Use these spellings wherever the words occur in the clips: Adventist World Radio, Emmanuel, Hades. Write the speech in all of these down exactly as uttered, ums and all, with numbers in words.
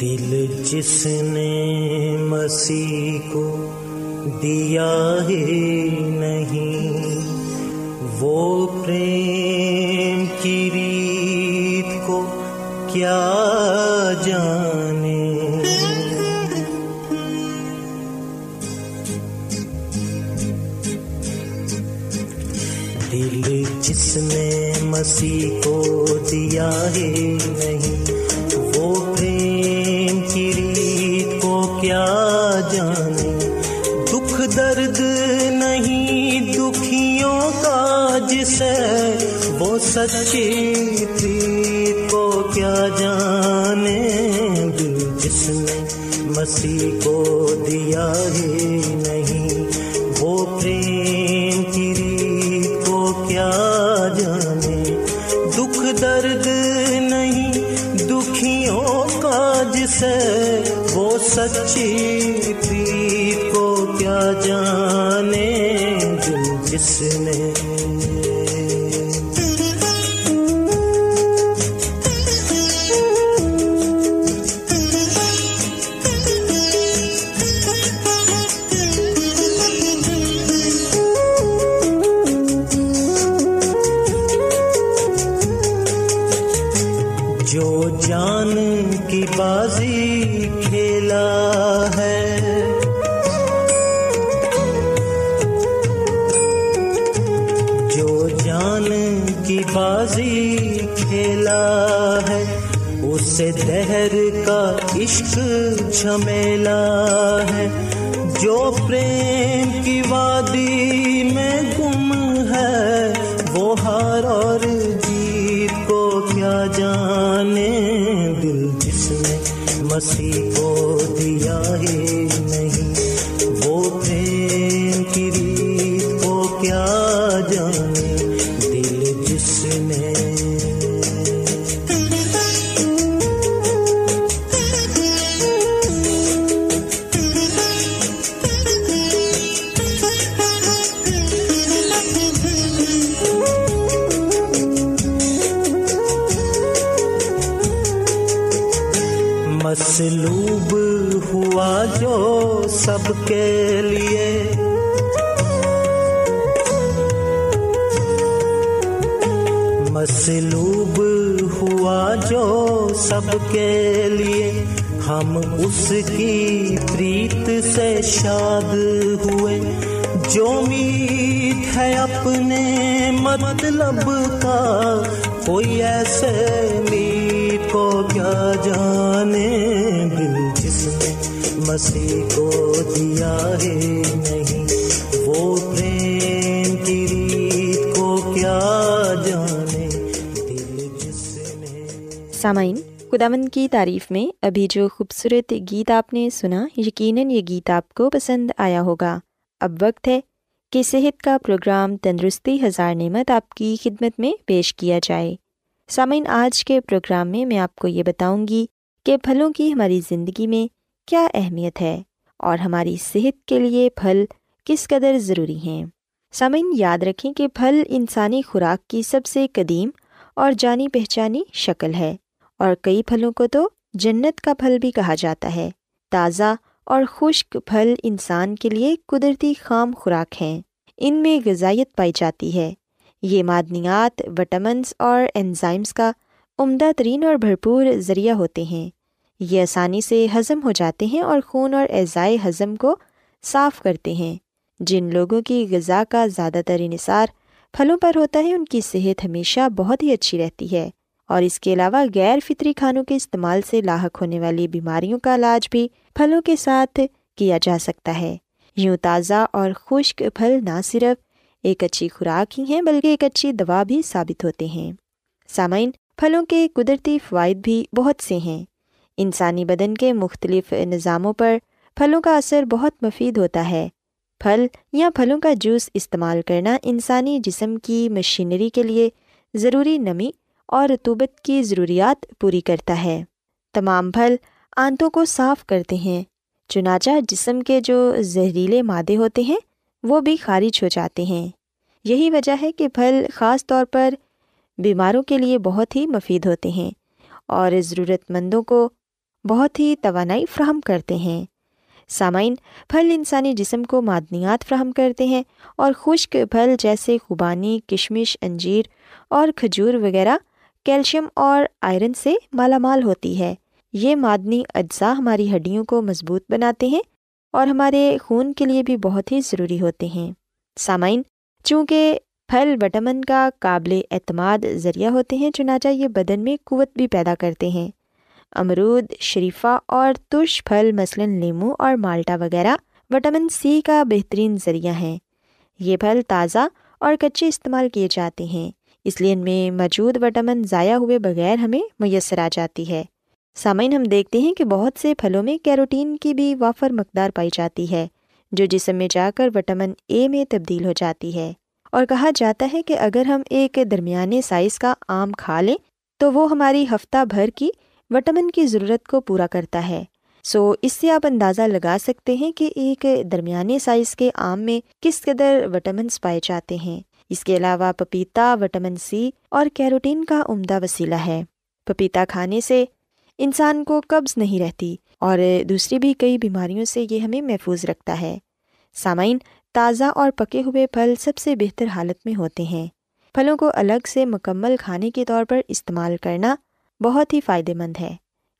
دل جس نے مسیح کو دیا ہے نہیں، وہ پریم کی ریت کو کیا جانے۔ دل جس نے مسیح کو دیا ہے نہیں، وہ پریم کی ریت کو کیا جانے۔ دکھ درد نہیں دکھیوں کا جس ہے، وہ سچی پریت کو کیا جانے۔ دل جس نے مسیح کو دیا ہے نہیں، وہ پریم کی ریت کو کیا جانے۔ درد نہیں دکھیوں کا جسے، وہ سچی پریت کو کیا جانے۔ دل جس نے سے دہر کا عشق جھمیلا ہے، جو پریم کی وادی میں گم ہے، وہ ہار اور جیت کو کیا جانے۔ دل جس نے مسیح کو دیا ہے نہیں، وہ پریم کی ریت کو کیا جانے۔ دل جس نے مسلوب ہوا جو سب کے لیے، مسلوب ہوا جو سب کے لیے، ہم اس کی پریت سے شاد ہوئے، جو امید ہے اپنے مطلب کا، کوئی ایسے امید کو کیا جانے۔ دل جس نے مسیح کو دیا ہے نہیں، وہ پریم کی ریت کو کیا جانے۔ دل جس نے۔ سامعین، خداوند کی تعریف میں ابھی جو خوبصورت گیت آپ نے سنا، یقیناً یہ گیت آپ کو پسند آیا ہوگا۔ اب وقت ہے کہ صحت کا پروگرام تندرستی ہزار نعمت آپ کی خدمت میں پیش کیا جائے۔ سامعین، آج کے پروگرام میں میں آپ کو یہ بتاؤں گی کہ پھلوں کی ہماری زندگی میں کیا اہمیت ہے، اور ہماری صحت کے لیے پھل کس قدر ضروری ہیں۔ سامعین، یاد رکھیں کہ پھل انسانی خوراک کی سب سے قدیم اور جانی پہچانی شکل ہے، اور کئی پھلوں کو تو جنت کا پھل بھی کہا جاتا ہے۔ تازہ اور خشک پھل انسان کے لیے قدرتی خام خوراک ہیں۔ ان میں غذائیت پائی جاتی ہے۔ یہ معدنیات، وٹامنس اور انزائمز کا عمدہ ترین اور بھرپور ذریعہ ہوتے ہیں۔ یہ آسانی سے ہضم ہو جاتے ہیں اور خون اور اعضائے ہضم کو صاف کرتے ہیں۔ جن لوگوں کی غذا کا زیادہ تر انحصار پھلوں پر ہوتا ہے، ان کی صحت ہمیشہ بہت ہی اچھی رہتی ہے، اور اس کے علاوہ غیر فطری کھانوں کے استعمال سے لاحق ہونے والی بیماریوں کا علاج بھی پھلوں کے ساتھ کیا جا سکتا ہے۔ یوں تازہ اور خشک پھل نہ صرف ایک اچھی خوراک ہی ہیں بلکہ ایک اچھی دوا بھی ثابت ہوتے ہیں۔ سامعین، پھلوں کے قدرتی فوائد بھی بہت سے ہیں۔ انسانی بدن کے مختلف نظاموں پر پھلوں کا اثر بہت مفید ہوتا ہے۔ پھل یا پھلوں کا جوس استعمال کرنا انسانی جسم کی مشینری کے لیے ضروری نمی اور رطوبت کی ضروریات پوری کرتا ہے۔ تمام پھل آنتوں کو صاف کرتے ہیں، چنانچہ جسم کے جو زہریلے مادے ہوتے ہیں وہ بھی خارج ہو جاتے ہیں۔ یہی وجہ ہے کہ پھل خاص طور پر بیماروں کے لیے بہت ہی مفید ہوتے ہیں اور ضرورت مندوں کو بہت ہی توانائی فراہم کرتے ہیں۔ سامعین، پھل انسانی جسم کو معدنیات فراہم کرتے ہیں، اور خشک پھل جیسے خوبانی، کشمش، انجیر اور کھجور وغیرہ کیلشیم اور آئرن سے مالا مال ہوتی ہے۔ یہ معدنی اجزاء ہماری ہڈیوں کو مضبوط بناتے ہیں اور ہمارے خون کے لیے بھی بہت ہی ضروری ہوتے ہیں۔ سامعین، چونکہ پھل وٹامن کا قابل اعتماد ذریعہ ہوتے ہیں، چنانچہ یہ بدن میں قوت بھی پیدا کرتے ہیں۔ امرود، شریفہ اور ترش پھل مثلاً لیمو اور مالٹا وغیرہ وٹامن سی کا بہترین ذریعہ ہیں۔ یہ پھل تازہ اور کچے استعمال کیے جاتے ہیں، اس لیے ان میں موجود وٹامن ضائع ہوئے بغیر ہمیں میسر آ جاتی ہے۔ سامعین، ہم دیکھتے ہیں کہ بہت سے پھلوں میں کیروٹین کی بھی وافر مقدار پائی جاتی ہے، جو جسم میں جا کر وٹامن اے میں تبدیل ہو جاتی ہے، اور کہا جاتا ہے کہ اگر ہم ایک درمیانے سائز کا آم کھا لیں تو وہ ہماری ہفتہ بھر کی وٹامن کی ضرورت کو پورا کرتا ہے۔ سو اس سے آپ اندازہ لگا سکتے ہیں کہ ایک درمیانے سائز کے آم میں کس قدر وٹامنس پائے جاتے ہیں۔ اس کے علاوہ پپیتا وٹامن سی اور کیروٹین کا عمدہ وسیلہ ہے۔ پپیتا کھانے سے انسان کو قبض نہیں رہتی، اور دوسری بھی کئی بیماریوں سے یہ ہمیں محفوظ رکھتا ہے۔ سامعین، تازہ اور پکے ہوئے پھل سب سے بہتر حالت میں ہوتے ہیں۔ پھلوں کو الگ سے مکمل کھانے کے طور پر استعمال کرنا بہت ہی فائدہ مند ہے۔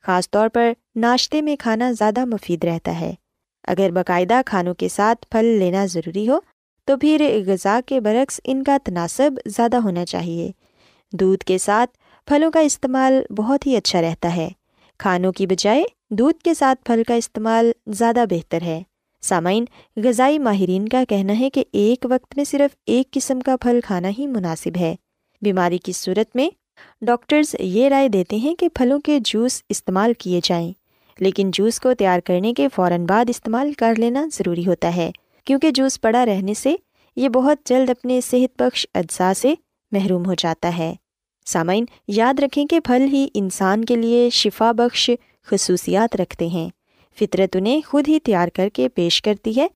خاص طور پر ناشتے میں کھانا زیادہ مفید رہتا ہے۔ اگر باقاعدہ کھانوں کے ساتھ پھل لینا ضروری ہو تو پھر غذا کے برعکس ان کا تناسب زیادہ ہونا چاہیے۔ دودھ کے ساتھ پھلوں کا استعمال بہت ہی اچھا رہتا ہے۔ کھانوں کی بجائے دودھ کے ساتھ پھل کا استعمال زیادہ بہتر ہے۔ سامعین، غذائی ماہرین کا کہنا ہے کہ ایک وقت میں صرف ایک قسم کا پھل کھانا ہی مناسب ہے۔ بیماری کی صورت میں ڈاکٹرز یہ رائے دیتے ہیں کہ پھلوں کے جوس استعمال کیے جائیں، لیکن جوس کو تیار کرنے کے فوراً بعد استعمال کر لینا ضروری ہوتا ہے، کیونکہ جوس پڑا رہنے سے یہ بہت جلد اپنے صحت بخش اجزاء سے محروم ہو جاتا ہے۔ سامعین، یاد رکھیں کہ پھل ہی انسان کے لیے شفا بخش خصوصیات رکھتے ہیں۔ فطرت انہیں خود ہی تیار کر کے پیش کرتی ہے،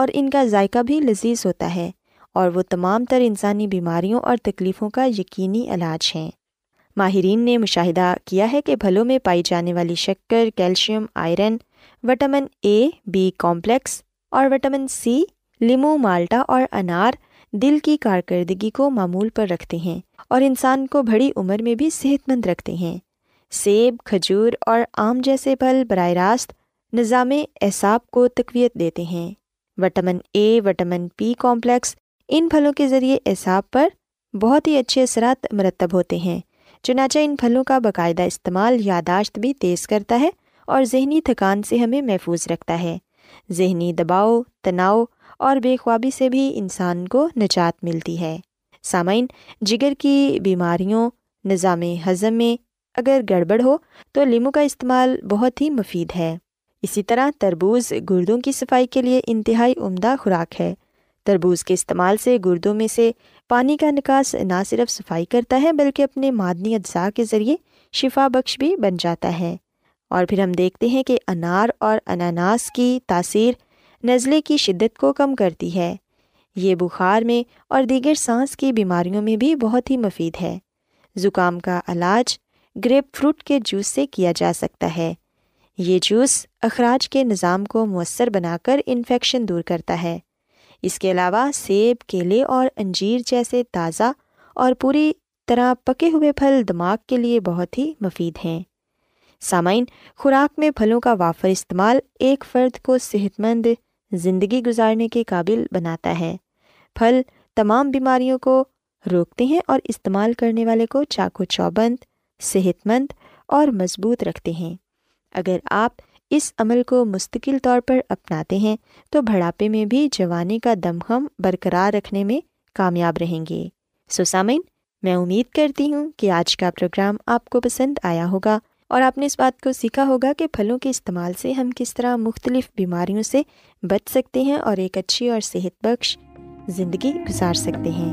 اور ان کا ذائقہ بھی لذیذ ہوتا ہے، اور وہ تمام تر انسانی بیماریوں اور تکلیفوں کا یقینی علاج ہیں۔ ماہرین نے مشاہدہ کیا ہے کہ پھلوں میں پائی جانے والی شکر، calcium, iron, vitamin A, B complex اور وٹامن سی لیمو، مالٹا اور انار دل کی کارکردگی کو معمول پر رکھتے ہیں اور انسان کو بڑی عمر میں بھی صحت مند رکھتے ہیں۔ سیب، کھجور اور آم جیسے پھل براہ راست نظام اعصاب کو تقویت دیتے ہیں۔ Vitamin A, vitamin P complex ان پھلوں کے ذریعے اعصاب پر بہت ہی اچھے اثرات مرتب ہوتے ہیں، چنانچہ ان پھلوں کا باقاعدہ استعمال یادداشت بھی تیز کرتا ہے اور ذہنی تھکان سے ہمیں محفوظ رکھتا ہے۔ ذہنی دباؤ، تناؤ اور بے خوابی سے بھی انسان کو نجات ملتی ہے۔ سامعین، جگر کی بیماریوں، نظام ہضم میں اگر گڑبڑ ہو تو لیمو کا استعمال بہت ہی مفید ہے۔ اسی طرح تربوز گردوں کی صفائی کے لیے انتہائی عمدہ خوراک ہے۔ تربوز کے استعمال سے گردوں میں سے پانی کا نکاس نہ صرف صفائی کرتا ہے بلکہ اپنے معدنی اجزاء کے ذریعے شفا بخش بھی بن جاتا ہے۔ اور پھر ہم دیکھتے ہیں کہ انار اور اناناس کی تاثیر نزلے کی شدت کو کم کرتی ہے۔ یہ بخار میں اور دیگر سانس کی بیماریوں میں بھی بہت ہی مفید ہے۔ زکام کا علاج گریپ فروٹ کے جوس سے کیا جا سکتا ہے۔ یہ جوس اخراج کے نظام کو مؤثر بنا کر انفیکشن دور کرتا ہے۔ اس کے علاوہ سیب، کیلے اور انجیر جیسے تازہ اور پوری طرح پکے ہوئے پھل دماغ کے لیے بہت ہی مفید ہیں۔ سامعین، خوراک میں پھلوں کا وافر استعمال ایک فرد کو صحت مند زندگی گزارنے کے قابل بناتا ہے۔ پھل تمام بیماریوں کو روکتے ہیں اور استعمال کرنے والے کو چاقو چوبند، صحت مند اور مضبوط رکھتے ہیں۔ اگر آپ اس عمل کو مستقل طور پر اپناتے ہیں تو بڑھاپے میں بھی جوانی کا دمخم برقرار رکھنے میں کامیاب رہیں گے۔ سو سامعین، میں امید کرتی ہوں کہ آج کا پروگرام آپ کو پسند آیا ہوگا اور آپ نے اس بات کو سیکھا ہوگا کہ پھلوں کے استعمال سے ہم کس طرح مختلف بیماریوں سے بچ سکتے ہیں اور ایک اچھی اور صحت بخش زندگی گزار سکتے ہیں۔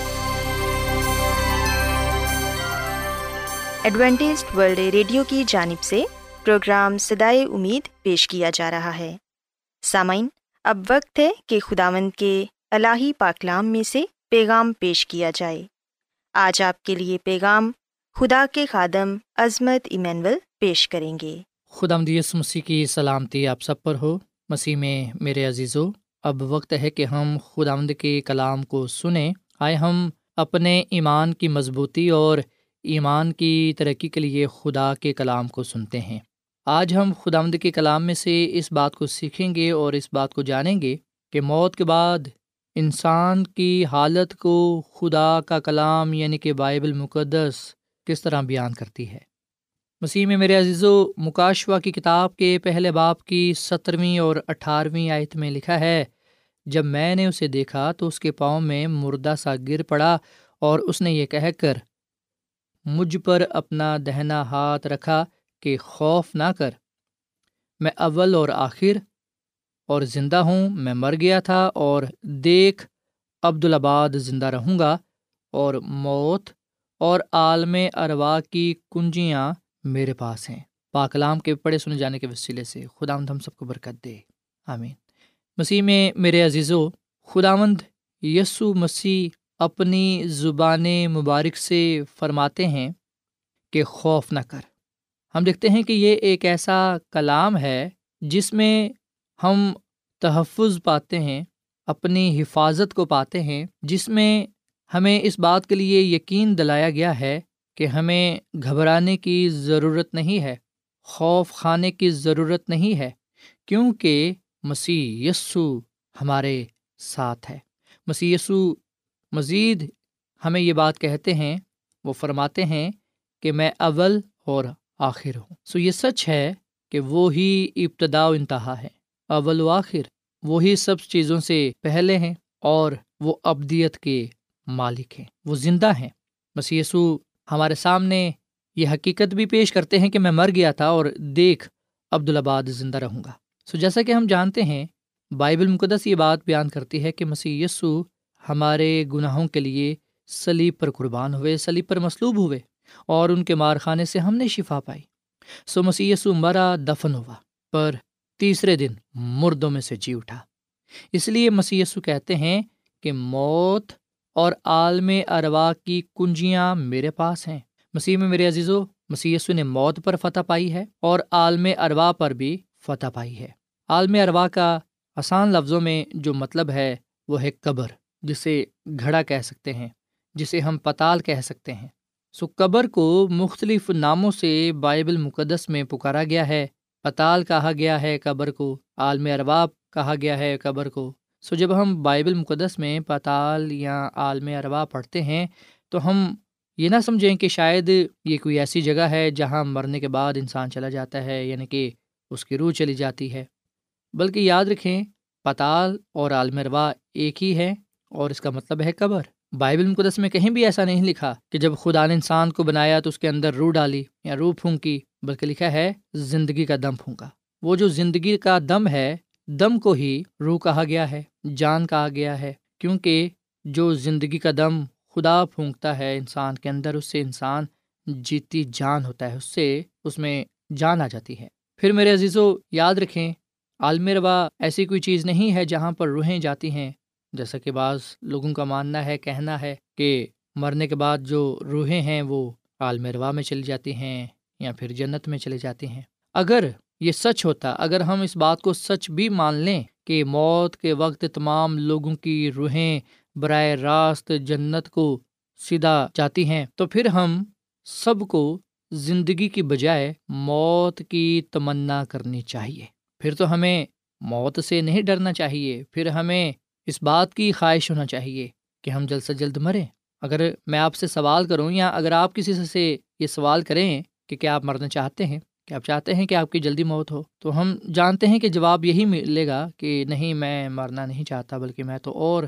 ایڈوینٹسٹ ورلڈ ریڈیو کی جانب سے پروگرام صدائے امید پیش کیا جا رہا ہے۔ سامعین، اب وقت ہے کہ خداوند کے الہی پاکلام میں سے پیغام پیش کیا جائے۔ آج آپ کے لیے پیغام خدا کے خادم عظمت ایمینول پیش کریں گے۔ خداوند یسوع مسیح کی سلامتی آپ سب پر ہو۔ مسیح میں میرے عزیزو، اب وقت ہے کہ ہم خداوند کے کلام کو سنیں۔ آئے ہم اپنے ایمان کی مضبوطی اور ایمان کی ترقی کے لیے خدا کے کلام کو سنتے ہیں۔ آج ہم خداوند کے کلام میں سے اس بات کو سیکھیں گے اور اس بات کو جانیں گے کہ موت کے بعد انسان کی حالت کو خدا کا کلام یعنی کہ بائبل مقدس کس طرح بیان کرتی ہے۔ مسیح میں میرے عزیزو، مکاشوہ کی کتاب کے پہلے باب کی سترویں اور اٹھارہویں آیت میں لکھا ہے، جب میں نے اسے دیکھا تو اس کے پاؤں میں مردہ سا گر پڑا اور اس نے یہ کہہ کر مجھ پر اپنا دہنا ہاتھ رکھا کہ خوف نہ کر، میں اول اور آخر اور زندہ ہوں، میں مر گیا تھا اور دیکھ عبدالآباد زندہ رہوں گا، اور موت اور عالم ارواح کی کنجیاں میرے پاس ہیں۔ پاک کلام کے پڑھے سنے جانے کے وسیلے سے خداوند ہم سب کو برکت دے، آمین۔ مسیح میں میرے عزیزو، خداوند یسوع مسیح اپنی زبان مبارک سے فرماتے ہیں کہ خوف نہ کر۔ ہم دیکھتے ہیں کہ یہ ایک ایسا کلام ہے جس میں ہم تحفظ پاتے ہیں، اپنی حفاظت کو پاتے ہیں، جس میں ہمیں اس بات کے لیے یقین دلایا گیا ہے کہ ہمیں گھبرانے کی ضرورت نہیں ہے، خوف کھانے کی ضرورت نہیں ہے، کیونکہ مسیح یسوع ہمارے ساتھ ہے۔ مسیح یسوع مزید ہمیں یہ بات کہتے ہیں، وہ فرماتے ہیں کہ میں اول اور آخر ہوں۔ سو یہ سچ ہے کہ وہی ابتدا و انتہا ہے، اول و آخر، وہی سب چیزوں سے پہلے ہیں اور وہ ابدیت کے مالک ہیں، وہ زندہ ہیں۔ مسیح یسوع ہمارے سامنے یہ حقیقت بھی پیش کرتے ہیں کہ میں مر گیا تھا اور دیکھ عبدالآباد زندہ رہوں گا۔ سو so جیسا کہ ہم جانتے ہیں بائبل مقدس یہ بات بیان کرتی ہے کہ مسیح یسو ہمارے گناہوں کے لیے صلیب پر قربان ہوئے، صلیب پر مصلوب ہوئے، اور ان کے مارخانے سے ہم نے شفا پائی۔ سو so مسیح یسو مرا، دفن ہوا، پر تیسرے دن مردوں میں سے جی اٹھا۔ اس لیے مسیح یسو کہتے ہیں کہ موت اور عالم ارواح کی کنجیاں میرے پاس ہیں۔ مسیح میں میرے عزیزو، مسیح یسو نے موت پر فتح پائی ہے اور عالم ارواح پر بھی فتح پائی ہے۔ عالم ارواح کا آسان لفظوں میں جو مطلب ہے وہ ہے قبر، جسے گھڑا کہہ سکتے ہیں، جسے ہم پتال کہہ سکتے ہیں۔ سو قبر کو مختلف ناموں سے بائبل مقدس میں پکارا گیا ہے۔ پتال کہا گیا ہے قبر کو، عالم ارواح کہا گیا ہے قبر کو۔ سو جب ہم بائبل مقدس میں پتال یا عالم ارواح پڑھتے ہیں تو ہم یہ نہ سمجھیں کہ شاید یہ کوئی ایسی جگہ ہے جہاں مرنے کے بعد انسان چلا جاتا ہے، یعنی کہ اس کی روح چلی جاتی ہے، بلکہ یاد رکھیں پتال اور عالم ارواح ایک ہی ہے، اور اس کا مطلب ہے قبر۔ بائبل مقدس میں کہیں بھی ایسا نہیں لکھا کہ جب خدا نے انسان کو بنایا تو اس کے اندر روح ڈالی یا روح پھونکی، بلکہ لکھا ہے زندگی کا دم پھونکا۔ وہ جو زندگی کا دم ہے، دم کو ہی روح کہا گیا ہے، جان کہا گیا ہے، کیونکہ جو زندگی کا دم خدا پھونکتا ہے انسان کے اندر، اس سے انسان جیتی جان ہوتا ہے، اس سے اس میں جان آ جاتی ہے۔ پھر میرے عزیزو یاد رکھیں، عالم ارواح ایسی کوئی چیز نہیں ہے جہاں پر روحیں جاتی ہیں، جیسا کہ بعض لوگوں کا ماننا ہے، کہنا ہے کہ مرنے کے بعد جو روحیں ہیں وہ عالم ارواح میں چلی جاتی ہیں یا پھر جنت میں چلی جاتی ہیں۔ اگر یہ سچ ہوتا، اگر ہم اس بات کو سچ بھی مان لیں کہ موت کے وقت تمام لوگوں کی روحیں براہ راست جنت کو سیدھا جاتی ہیں، تو پھر ہم سب کو زندگی کی بجائے موت کی تمنا کرنی چاہیے۔ پھر تو ہمیں موت سے نہیں ڈرنا چاہیے، پھر ہمیں اس بات کی خواہش ہونا چاہیے کہ ہم جلد سے جلد مریں۔ اگر میں آپ سے سوال کروں یا اگر آپ کسی سے یہ سوال کریں کہ کیا آپ مرنا چاہتے ہیں، کہ آپ چاہتے ہیں کہ آپ کی جلدی موت ہو، تو ہم جانتے ہیں کہ جواب یہی ملے گا کہ نہیں، میں مرنا نہیں چاہتا، بلکہ میں تو اور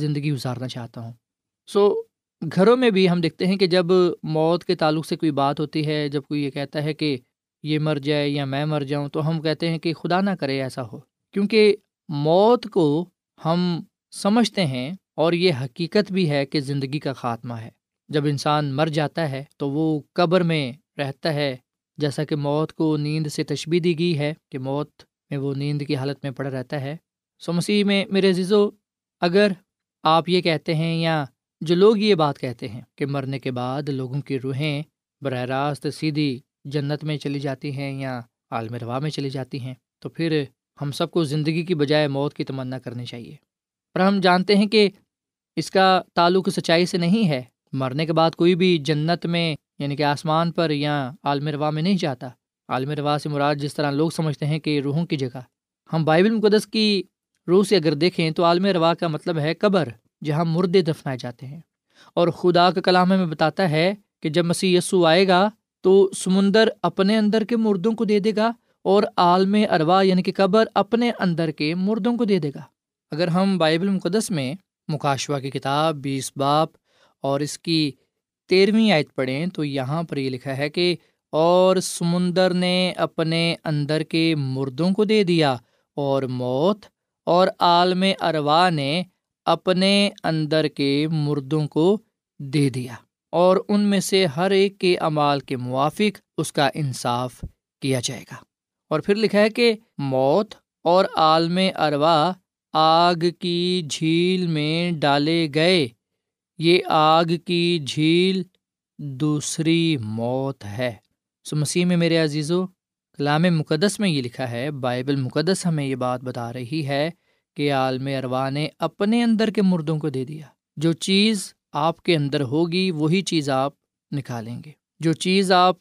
زندگی گزارنا چاہتا ہوں۔ سو گھروں میں بھی ہم دیکھتے ہیں کہ جب موت کے تعلق سے کوئی بات ہوتی ہے، جب کوئی یہ کہتا ہے کہ یہ مر جائے یا میں مر جاؤں، تو ہم کہتے ہیں کہ خدا نہ کرے ایسا ہو، کیونکہ موت کو ہم سمجھتے ہیں اور یہ حقیقت بھی ہے کہ زندگی کا خاتمہ ہے۔ جب انسان مر جاتا ہے تو وہ قبر میں رہتا ہے، جیسا کہ موت کو نیند سے تشبیہ دی گئی ہے کہ موت میں وہ نیند کی حالت میں پڑا رہتا ہے۔ سو مسیح میں میرے عزیزو، اگر آپ یہ کہتے ہیں یا جو لوگ یہ بات کہتے ہیں کہ مرنے کے بعد لوگوں کی روحیں براہ راست سیدھی جنت میں چلی جاتی ہیں یا عالم ارواح میں چلی جاتی ہیں، تو پھر ہم سب کو زندگی کی بجائے موت کی تمنا کرنی چاہیے۔ پر ہم جانتے ہیں کہ اس کا تعلق سچائی سے نہیں ہے۔ مرنے کے بعد کوئی بھی جنت میں یعنی کہ آسمان پر یا عالم ارواح میں نہیں جاتا۔ عالم ارواح سے مراد جس طرح لوگ سمجھتے ہیں کہ روحوں کی جگہ، ہم بائبل مقدس کی روح سے اگر دیکھیں تو عالم ارواح کا مطلب ہے قبر، جہاں مردے دفنائے جاتے ہیں۔ اور خدا کا کلام ہمیں بتاتا ہے کہ جب مسیح یسوع آئے گا تو سمندر اپنے اندر کے مردوں کو دے دے گا اور عالم ارواح یعنی کہ قبر اپنے اندر کے مردوں کو دے دے گا۔ اگر ہم بائبل مقدس میں مکاشوہ کی کتاب بیس باب اور اس کی تیرہویں آیت پڑھیں تو یہاں پر یہ لکھا ہے کہ اور سمندر نے اپنے اندر کے مردوں کو دے دیا اور موت اور عالم ارواح نے اپنے اندر کے مردوں کو دے دیا، اور ان میں سے ہر ایک کے اعمال کے موافق اس کا انصاف کیا جائے گا۔ اور پھر لکھا ہے کہ موت اور عالم ارواح آگ کی جھیل میں ڈالے گئے، یہ آگ کی جھیل دوسری موت ہے۔ سو مسیح میں میرے عزیزو، کلام مقدس میں یہ لکھا ہے، بائبل مقدس ہمیں یہ بات بتا رہی ہے کہ عالم ارواح نے اپنے اندر کے مردوں کو دے دیا۔ جو چیز آپ کے اندر ہوگی وہی چیز آپ نکالیں گے۔ جو چیز آپ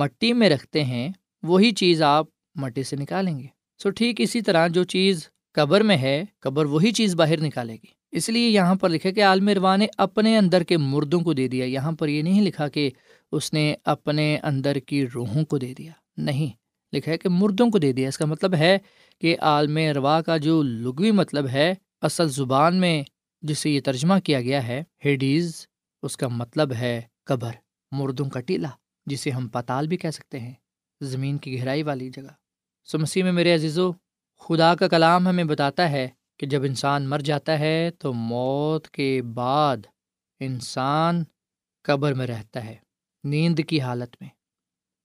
مٹی میں رکھتے ہیں وہی چیز آپ مٹی سے نکالیں گے۔ سو ٹھیک اسی طرح جو چیز قبر میں ہے، قبر وہی چیز باہر نکالے گی۔ اس لیے یہاں پر لکھا کہ عالم ارواح نے اپنے اندر کے مردوں کو دے دیا۔ یہاں پر یہ نہیں لکھا کہ اس نے اپنے اندر کی روحوں کو دے دیا، نہیں، لکھا ہے کہ مردوں کو دے دیا۔ اس کا مطلب ہے کہ عالم ارواح کا جو لغوی مطلب ہے، اصل زبان میں جسے یہ ترجمہ کیا گیا ہے ہیڈیز، اس کا مطلب ہے قبر، مردوں کا ٹیلہ۔ جسے ہم پاتال بھی کہہ سکتے ہیں، زمین کی گہرائی والی جگہ۔ سو مسیح میں میرے عزیزو، خدا کا کلام ہمیں بتاتا ہے کہ جب انسان مر جاتا ہے تو موت کے بعد انسان قبر میں رہتا ہے، نیند کی حالت میں۔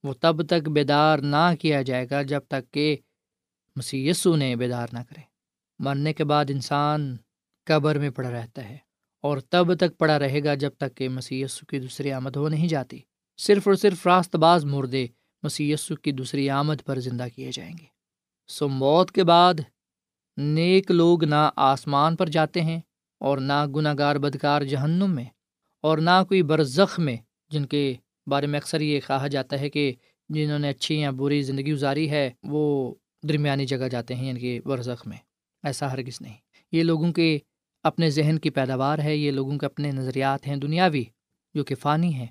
وہ تب تک بیدار نہ کیا جائے گا جب تک کہ مسیح یسوع نے بیدار نہ کرے۔ مرنے کے بعد انسان قبر میں پڑا رہتا ہے، اور تب تک پڑا رہے گا جب تک کہ مسیح یسوع کی دوسری آمد ہو نہیں جاتی۔ صرف اور صرف راست باز مردے مسیح یسوع کی دوسری آمد پر زندہ کیے جائیں گے۔ سو موت کے بعد نیک لوگ نہ آسمان پر جاتے ہیں، اور نہ گناہ گار بدکار جہنم میں، اور نہ کوئی برزخ میں، جن کے بارے میں اکثر یہ کہا جاتا ہے کہ جنہوں نے اچھی یا بری زندگی گزاری ہے وہ درمیانی جگہ جاتے ہیں، یعنی کہ برزخ میں۔ ایسا ہرگز نہیں۔ یہ لوگوں کے اپنے ذہن کی پیداوار ہے، یہ لوگوں کے اپنے نظریات ہیں دنیاوی، جو کہ فانی ہیں۔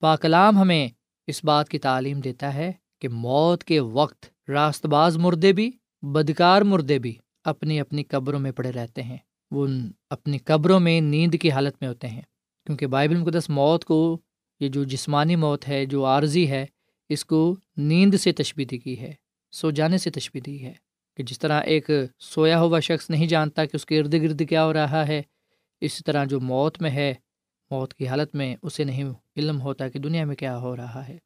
پاک کلام ہمیں اس بات کی تعلیم دیتا ہے کہ موت کے وقت راست باز مردے بھی، بدکار مردے بھی اپنی اپنی قبروں میں پڑے رہتے ہیں۔ وہ اپنی قبروں میں نیند کی حالت میں ہوتے ہیں، کیونکہ بائبل مقدس موت کو، یہ جو جسمانی موت ہے، جو عارضی ہے، اس کو نیند سے تشبیہ دی گئی ہے، سو جانے سے تشبیہ دی ہے۔ کہ جس طرح ایک سویا ہوا شخص نہیں جانتا کہ اس کے ارد گرد کیا ہو رہا ہے، اسی طرح جو موت میں ہے، موت کی حالت میں، اسے نہیں علم ہوتا کہ دنیا میں کیا ہو رہا ہے۔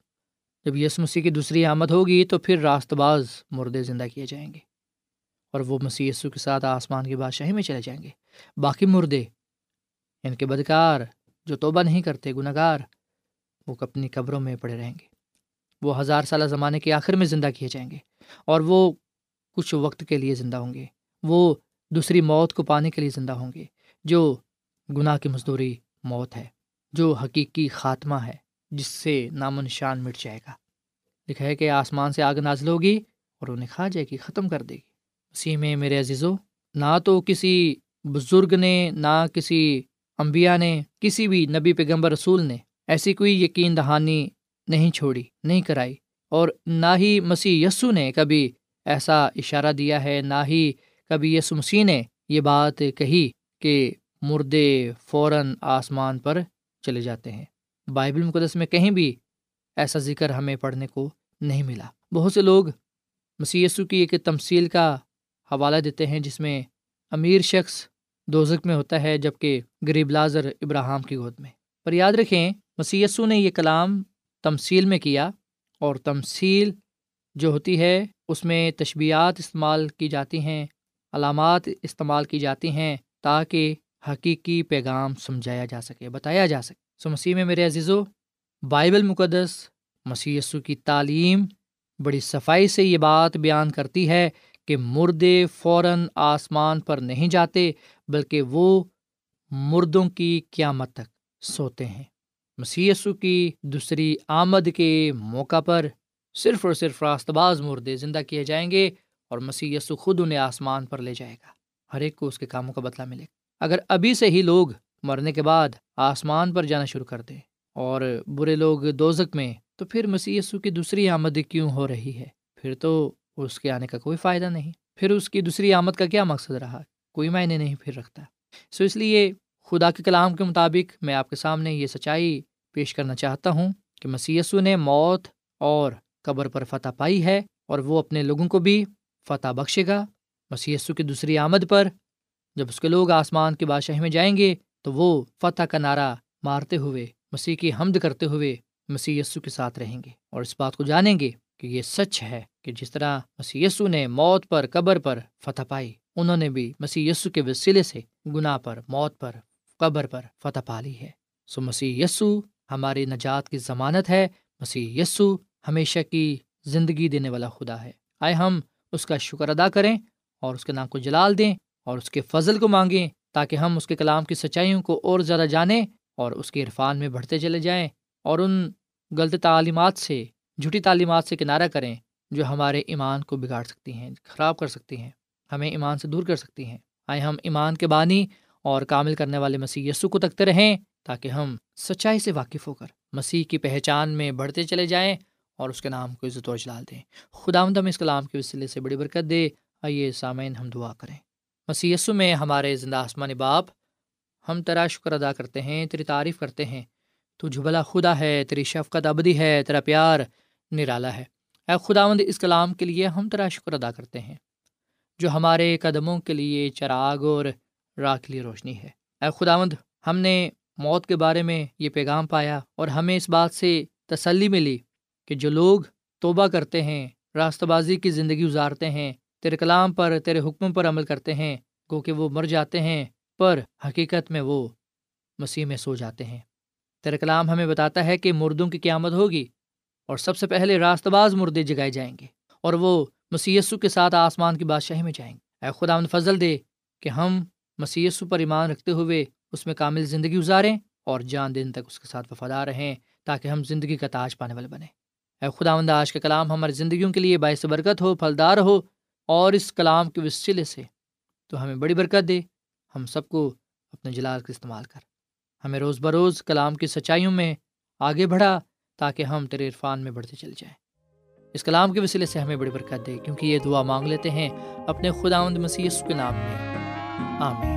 جب یسوع مسیح کی دوسری آمد ہوگی تو پھر راست باز مردے زندہ کیے جائیں گے، اور وہ مسیح یسوع کے ساتھ آسمان کی بادشاہی میں چلے جائیں گے۔ باقی مردے، ان کے بدکار جو توبہ نہیں کرتے، گناہ گار، وہ اپنی قبروں میں پڑے رہیں گے۔ وہ ہزار سالہ زمانے کے آخر میں زندہ کیے جائیں گے، اور وہ کچھ وقت کے لیے زندہ ہوں گے۔ وہ دوسری موت کو پانے کے لیے زندہ ہوں گے، جو گناہ کی مزدوری موت ہے، جو حقیقی خاتمہ ہے، جس سے نام و نشان مٹ جائے گا۔ لکھا ہے کہ آسمان سے آگ نازل ہوگی اور انہیں کھا جائے گی، ختم کر دے گی۔ اسی میں میرے عزیزو، نہ تو کسی بزرگ نے، نہ کسی انبیاء نے، کسی بھی نبی پیغمبر رسول نے ایسی کوئی یقین دہانی نہیں چھوڑی، نہیں کرائی، اور نہ ہی مسیح یسوع نے کبھی ایسا اشارہ دیا ہے، نہ ہی کبھی یسوع مسیح نے یہ بات کہی کہ مردے فوراً آسمان پر چلے جاتے ہیں۔ بائبل مقدس میں کہیں بھی ایسا ذکر ہمیں پڑھنے کو نہیں ملا۔ بہت سے لوگ مسیح یسوع کی ایک تمثیل کا حوالہ دیتے ہیں جس میں امیر شخص دوزخ میں ہوتا ہے جبکہ غریب لازر ابراہام کی گود میں۔ پر یاد رکھیں، مسیح یسوع نے یہ کلام تمثیل میں کیا، اور تمثیل جو ہوتی ہے اس میں تشبیہات استعمال کی جاتی ہیں، علامات استعمال کی جاتی ہیں، تاکہ حقیقی پیغام سمجھایا جا سکے، بتایا جا سکے۔ سو مسیح میں میرے عزیزو، بائبل مقدس مسیح یسوع کی تعلیم بڑی صفائی سے یہ بات بیان کرتی ہے کہ مردے فوراً آسمان پر نہیں جاتے، بلکہ وہ مردوں کی قیامت تک سوتے ہیں۔ مسیح یسوع کی دوسری آمد کے موقع پر صرف اور صرف راست باز مردے زندہ کیے جائیں گے، اور مسیح یسوع خود انہیں آسمان پر لے جائے گا۔ ہر ایک کو اس کے کاموں کا بدلہ ملے گا۔ اگر ابھی سے ہی لوگ مرنے کے بعد آسمان پر جانا شروع کر دیں اور برے لوگ دوزخ میں، تو پھر مسیح یسوع کی دوسری آمد کیوں ہو رہی ہے؟ پھر تو اس کے آنے کا کوئی فائدہ نہیں، پھر اس کی دوسری آمد کا کیا مقصد رہا؟ کوئی معنی نہیں پھر رکھتا۔ سو اس لیے خدا کے کلام کے مطابق میں آپ کے سامنے یہ سچائی پیش کرنا چاہتا ہوں کہ مسیح یسوع نے موت اور قبر پر فتح پائی ہے، اور وہ اپنے لوگوں کو بھی فتح بخشے گا۔ مسیح یسوع کی دوسری آمد پر جب اس کے لوگ آسمان کی بادشاہی میں جائیں گے تو وہ فتح کا نعرہ مارتے ہوئے، مسیح کی حمد کرتے ہوئے مسیح یسوع کے ساتھ رہیں گے، اور اس بات کو جانیں گے کہ یہ سچ ہے کہ جس طرح مسیح یسوع نے موت پر، قبر پر فتح پائی، انہوں نے بھی مسیح یسوع کے وسیلے سے گناہ پر، موت پر، قبر پر فتح پا لی ہے۔ سو مسیح یسوع ہماری نجات کی ضمانت ہے۔ مسیح یسوع ہمیشہ کی زندگی دینے والا خدا ہے۔ آئے ہم اس کا شکر ادا کریں اور اس کے نام کو جلال دیں اور اس کے فضل کو مانگیں، تاکہ ہم اس کے کلام کی سچائیوں کو اور زیادہ جانیں اور اس کے عرفان میں بڑھتے چلے جائیں، اور ان غلط تعلیمات سے، جھوٹی تعلیمات سے کنارہ کریں جو ہمارے ایمان کو بگاڑ سکتی ہیں، خراب کر سکتی ہیں، ہمیں ایمان سے دور کر سکتی ہیں۔ آئے ہم ایمان کے بانی اور کامل کرنے والے مسیح یسوع کو تکتے رہیں، تاکہ ہم سچائی سے واقف ہو کر مسیح کی پہچان میں بڑھتے چلے جائیں اور اس کے نام کو عزت و جلال دیں۔ خداوند ہم اس کلام کے وسیلے سے بڑی برکت دے۔ آئیے سامعین ہم دعا کریں۔ مسیح یسوع میں ہمارے زندہ آسمانی باپ، ہم تیرا شکر ادا کرتے ہیں، تیری تعریف کرتے ہیں تو جھبلا خدا ہے، تیری شفقت ابدی ہے، تیرا پیار نرالا ہے۔ اے خداوند، اس کلام کے لیے ہم تیرا شکر ادا کرتے ہیں جو ہمارے قدموں کے لیے چراغ اور راہ کے لیے روشنی ہے۔ اے خداوند، ہم نے موت کے بارے میں یہ پیغام پایا اور ہمیں اس بات سے تسلی ملی کہ جو لوگ توبہ کرتے ہیں، راست بازی کی زندگی گزارتے ہیں، تیرے کلام پر، تیرے حکم پر عمل کرتے ہیں، گو کہ وہ مر جاتے ہیں پر حقیقت میں وہ مسیح میں سو جاتے ہیں۔ تیرا کلام ہمیں بتاتا ہے کہ مردوں کی قیامت ہوگی اور سب سے پہلے راست باز مردے جگائے جائیں گے اور وہ مسیح یسوع کے ساتھ آسمان کی بادشاہی میں جائیں گے۔ اے خداوند، فضل دے کہ ہم مسیح یسوع پر ایمان رکھتے ہوئے اس میں کامل زندگی گزاریں اور جان دن تک اس کے ساتھ وفادار رہیں تاکہ ہم زندگی کا تاج پانے والے بنیں۔ اے خداوند، آج کا کلام ہماری زندگیوں کے لیے باعث برکت ہو، پھلدار ہو، اور اس کلام کے وسیلے سے تو ہمیں بڑی برکت دے۔ ہم سب کو اپنے جلال کا استعمال کر، ہمیں روز بروز کلام کی سچائیوں میں آگے بڑھا تاکہ ہم تیرے عرفان میں بڑھتے چلے جائیں۔ اس کلام کے وسیلے سے ہمیں بڑی برکت دے، کیونکہ یہ دعا مانگ لیتے ہیں اپنے خداوند مسیح یسوع کے نام میں، آمین۔